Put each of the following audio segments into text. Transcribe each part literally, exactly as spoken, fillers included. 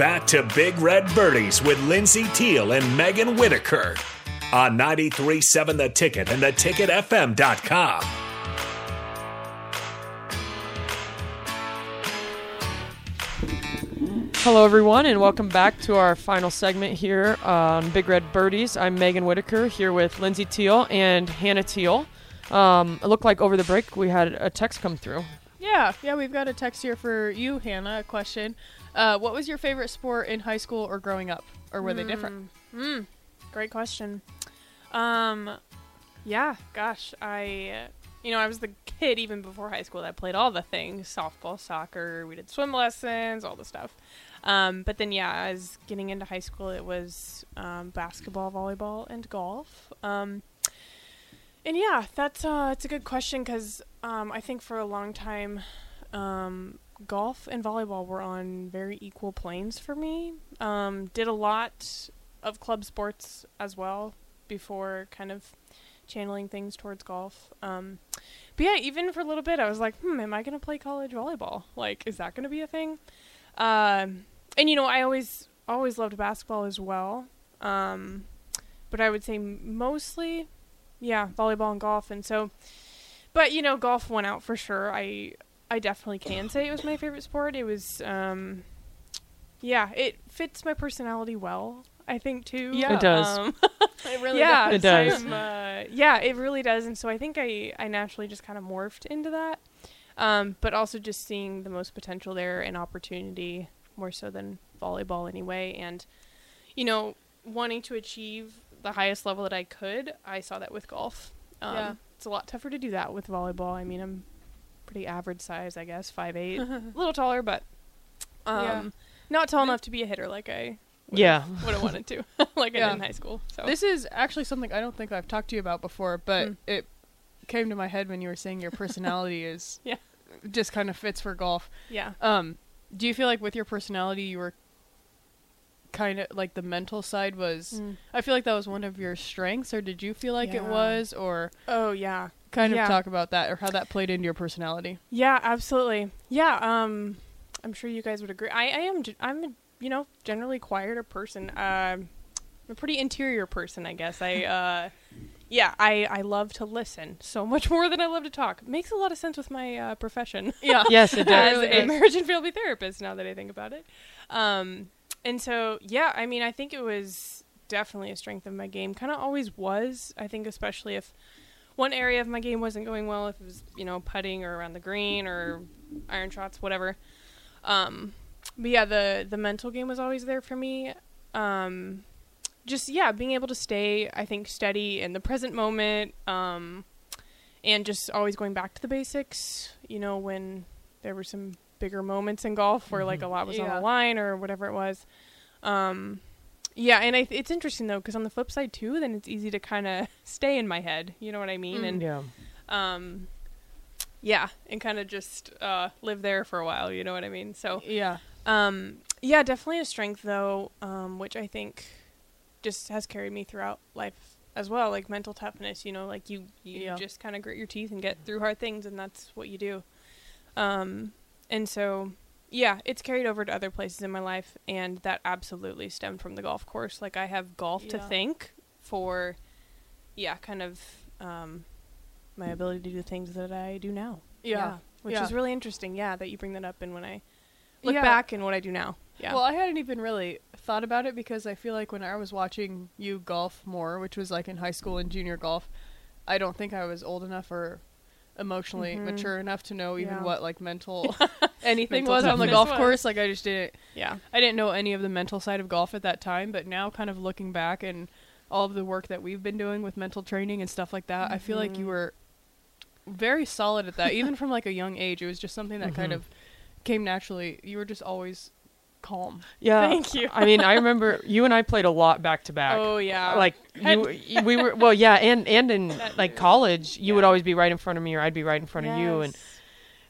back to Big Red Birdies with Lindsay Teal and Megan Whitaker on ninety-three point seven The Ticket and the ticket f m dot com. Hello, everyone, and welcome back to our final segment here on Big Red Birdies. I'm Megan Whitaker here with Lindsay Teal and Hannah Teal. Um, it looked like over the break we had a text come through. Yeah, yeah, we've got a text here for you, Hannah, a question. Uh, what was your favorite sport in high school or growing up, or were mm. they different? Mm. Great question. Um, yeah, gosh, I, you know, I was the kid even before high school that played all the things, softball, soccer, we did swim lessons, all the stuff. Um, but then, yeah, as getting into high school, it was um, basketball, volleyball, and golf. Um, and, yeah, that's uh, it's a good question because um, I think for a long time um, golf and volleyball were on very equal planes for me. Um, did a lot of club sports as well before kind of channeling things towards golf. Um, but, yeah, even for a little bit, I was like, hmm, am I going to play college volleyball? Like, is that going to be a thing? Um, and, you know, I always, always loved basketball as well. Um, but I would say mostly, yeah, volleyball and golf. And so, but, you know, golf won out for sure. I, I definitely can say it was my favorite sport. It was, um, yeah, it fits my personality well, I think, too. Yeah, it does. Um, it really yeah, does. It does. Um, uh, yeah, it really does. And so I think I, I naturally just kind of morphed into that. Um, but also just seeing the most potential there and opportunity more so than volleyball anyway. And, you know, wanting to achieve the highest level that I could, I saw that with golf. Um, yeah. It's a lot tougher to do that with volleyball. I mean, I'm pretty average size, I guess, five eight, a little taller, but um, yeah. not tall enough to be a hitter like I would yeah. have wanted to, like yeah. I did in high school. So. This is actually something I don't think I've talked to you about before, but mm. it came to my head when you were saying your personality is... yeah. just kind of fits for golf. Yeah. Um, do you feel like with your personality, you were kind of like the mental side was, mm. I feel like that was one of your strengths, or did you feel like yeah. it was, or? Oh yeah. Kind yeah. of talk about that or how that played into your personality. Yeah, absolutely. Yeah. Um, I'm sure you guys would agree. I, I am, I'm, a, you know, generally quieter person. Um, uh, I'm a pretty interior person, I guess. I, uh, Yeah, I, I love to listen so much more than I love to talk. Makes a lot of sense with my uh, profession. Yeah, yes, it does. As a marriage and family therapist, now that I think about it. Um, and so, yeah, I mean, I think it was definitely a strength of my game. Kind of always was. I think especially if one area of my game wasn't going well, if it was, you know, putting or around the green or iron shots, whatever. Um, but, yeah, the, the mental game was always there for me. Um Just, yeah, being able to stay, I think, steady in the present moment, um, and just always going back to the basics, you know, when there were some bigger moments in golf where, like, a lot was yeah. on the line or whatever it was. Um, yeah, and I th- it's interesting, though, because on the flip side, too, then it's easy to kind of stay in my head, you know what I mean? Mm, and yeah. Um, yeah, and kind of just uh, live there for a while, you know what I mean? So, yeah, um, yeah, definitely a strength, though, um, which I think... just has carried me throughout life as well, like mental toughness, you know, like you, you yeah. just kind of grit your teeth and get through hard things, and that's what you do. Um, and so, yeah, it's carried over to other places in my life, and that absolutely stemmed from the golf course. Like, I have golf yeah. to thank for, yeah, kind of um, my ability to do things that I do now. Yeah. yeah. Which yeah. is really interesting, yeah, that you bring that up, and when I look yeah. back and what I do now. Yeah. Well, I hadn't even really thought about it because I feel like when I was watching you golf more, which was like in high school and junior golf, I don't think I was old enough or emotionally mm-hmm. mature enough to know even yeah. what like mental anything mental was on the golf was. course. Like I just didn't, yeah, I didn't know any of the mental side of golf at that time. But now kind of looking back and all of the work that we've been doing with mental training and stuff like that, mm-hmm. I feel like you were very solid at that. Even from like a young age, it was just something that mm-hmm. kind of came naturally. You were just always calm. Yeah. Thank you. I mean, I remember you and I played a lot back to back. Oh yeah. Like you, you, we were, well, yeah. And, and in that like college, you yeah. would always be right in front of me or I'd be right in front yes. of you. And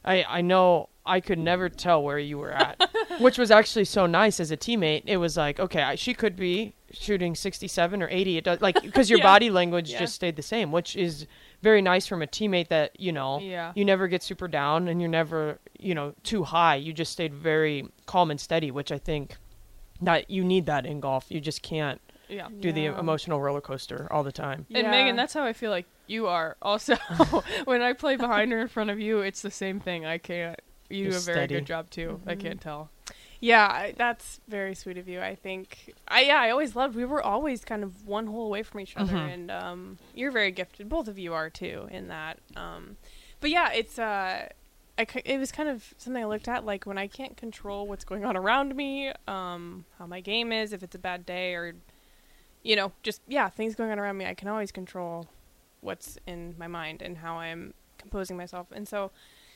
I, I know I could never tell where you were at, which was actually so nice as a teammate. It was like, okay, I, she could be shooting sixty-seven or eighty. It does like, cause your yeah. body language yeah. just stayed the same, which is very nice from a teammate that, you know, yeah. you never get super down and you're never, you know, too high. You just stayed very calm and steady, which I think that you need that in golf. You just can't yeah. do yeah. the emotional roller coaster all the time. And yeah. Megan, that's how I feel like you are also. When I play behind her in front of you, it's the same thing. I can't. You You're do a very steady. Good job too. Mm-hmm. I can't tell. Yeah, that's very sweet of you, I think. I, yeah, I always loved, we were always kind of one hole away from each other, mm-hmm. and um, you're very gifted. Both of you are, too, in that. Um, but, yeah, it's, uh, I, it was kind of something I looked at, like, when I can't control what's going on around me, um, how my game is, if it's a bad day, or, you know, just, yeah, things going on around me, I can always control what's in my mind and how I'm composing myself. And so,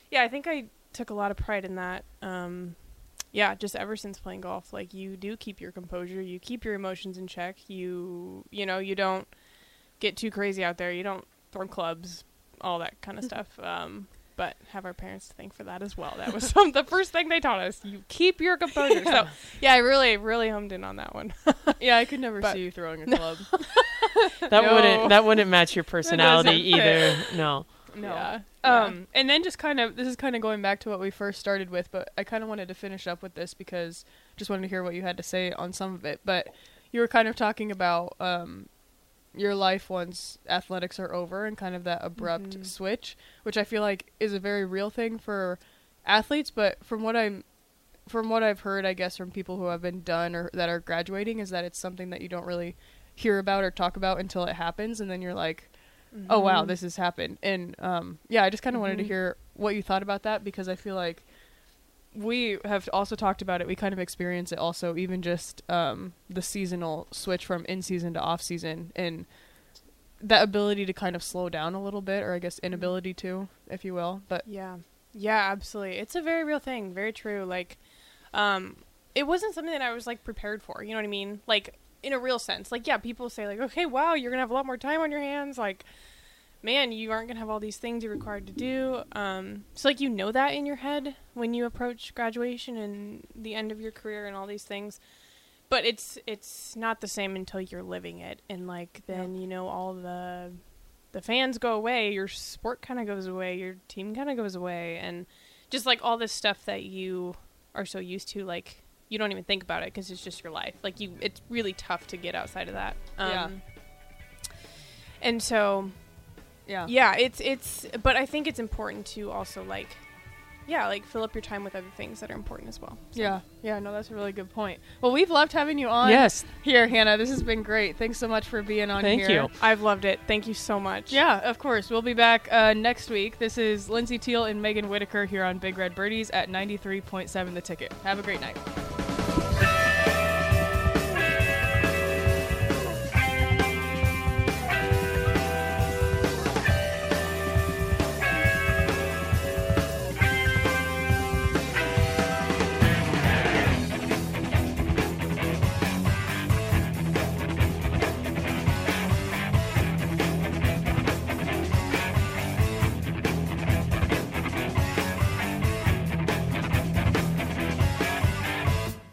yeah, I think I took a lot of pride in that, um, yeah, just ever since playing golf, like, you do keep your composure, you keep your emotions in check, you, you know, you don't get too crazy out there, you don't throw clubs, all that kind of stuff, um, but have our parents to thank for that as well. That was some, the first thing they taught us, you keep your composure, yeah. So, yeah, I really, really homed in on that one. Yeah, I could never but, see you throwing a no. club. That no. wouldn't, that wouldn't match your personality either, no. No. Yeah. Um, yeah. And then just kind of, this is kind of going back to what we first started with, but I kind of wanted to finish up with this because just wanted to hear what you had to say on some of it. But you were kind of talking about um, your life once athletics are over and kind of that abrupt mm-hmm. switch, which I feel like is a very real thing for athletes. But from what I'm, from what I've heard, I guess, from people who have been done or that are graduating, is that it's something that you don't really hear about or talk about until it happens. And then you're like, oh wow, this has happened. And um yeah I just kind of mm-hmm. wanted to hear what you thought about that, because I feel like we have also talked about it. We kind of experience it also, even just um the seasonal switch from in season to off season, and that ability to kind of slow down a little bit, or I guess inability to, if you will. But yeah yeah absolutely, it's a very real thing, very true. Like um it wasn't something that I was like prepared for, you know what I mean? Like in a real sense, like, yeah, people say like, okay, wow, you're gonna have a lot more time on your hands, like, man, you aren't gonna have all these things you're required to do, um so like, you know that in your head when you approach graduation and the end of your career and all these things, but it's it's not the same until you're living it. And like, then yeah. you know, all the the fans go away, your sport kind of goes away, your team kind of goes away, and just like all this stuff that you are so used to, like, you don't even think about it because it's just your life. Like, you, it's really tough to get outside of that. Um, yeah. And so, yeah, yeah, it's, it's, but I think it's important to also like, yeah, like fill up your time with other things that are important as well. So. Yeah. Yeah. No, that's a really good point. Well, we've loved having you on yes. here, Hannah. This has been great. Thanks so much for being on Thank here. Thank you. I've loved it. Thank you so much. Yeah, of course. We'll be back uh, next week. This is Lindsay Teal and Megan Whitaker here on Big Red Birdies at ninety-three point seven The Ticket. Have a great night.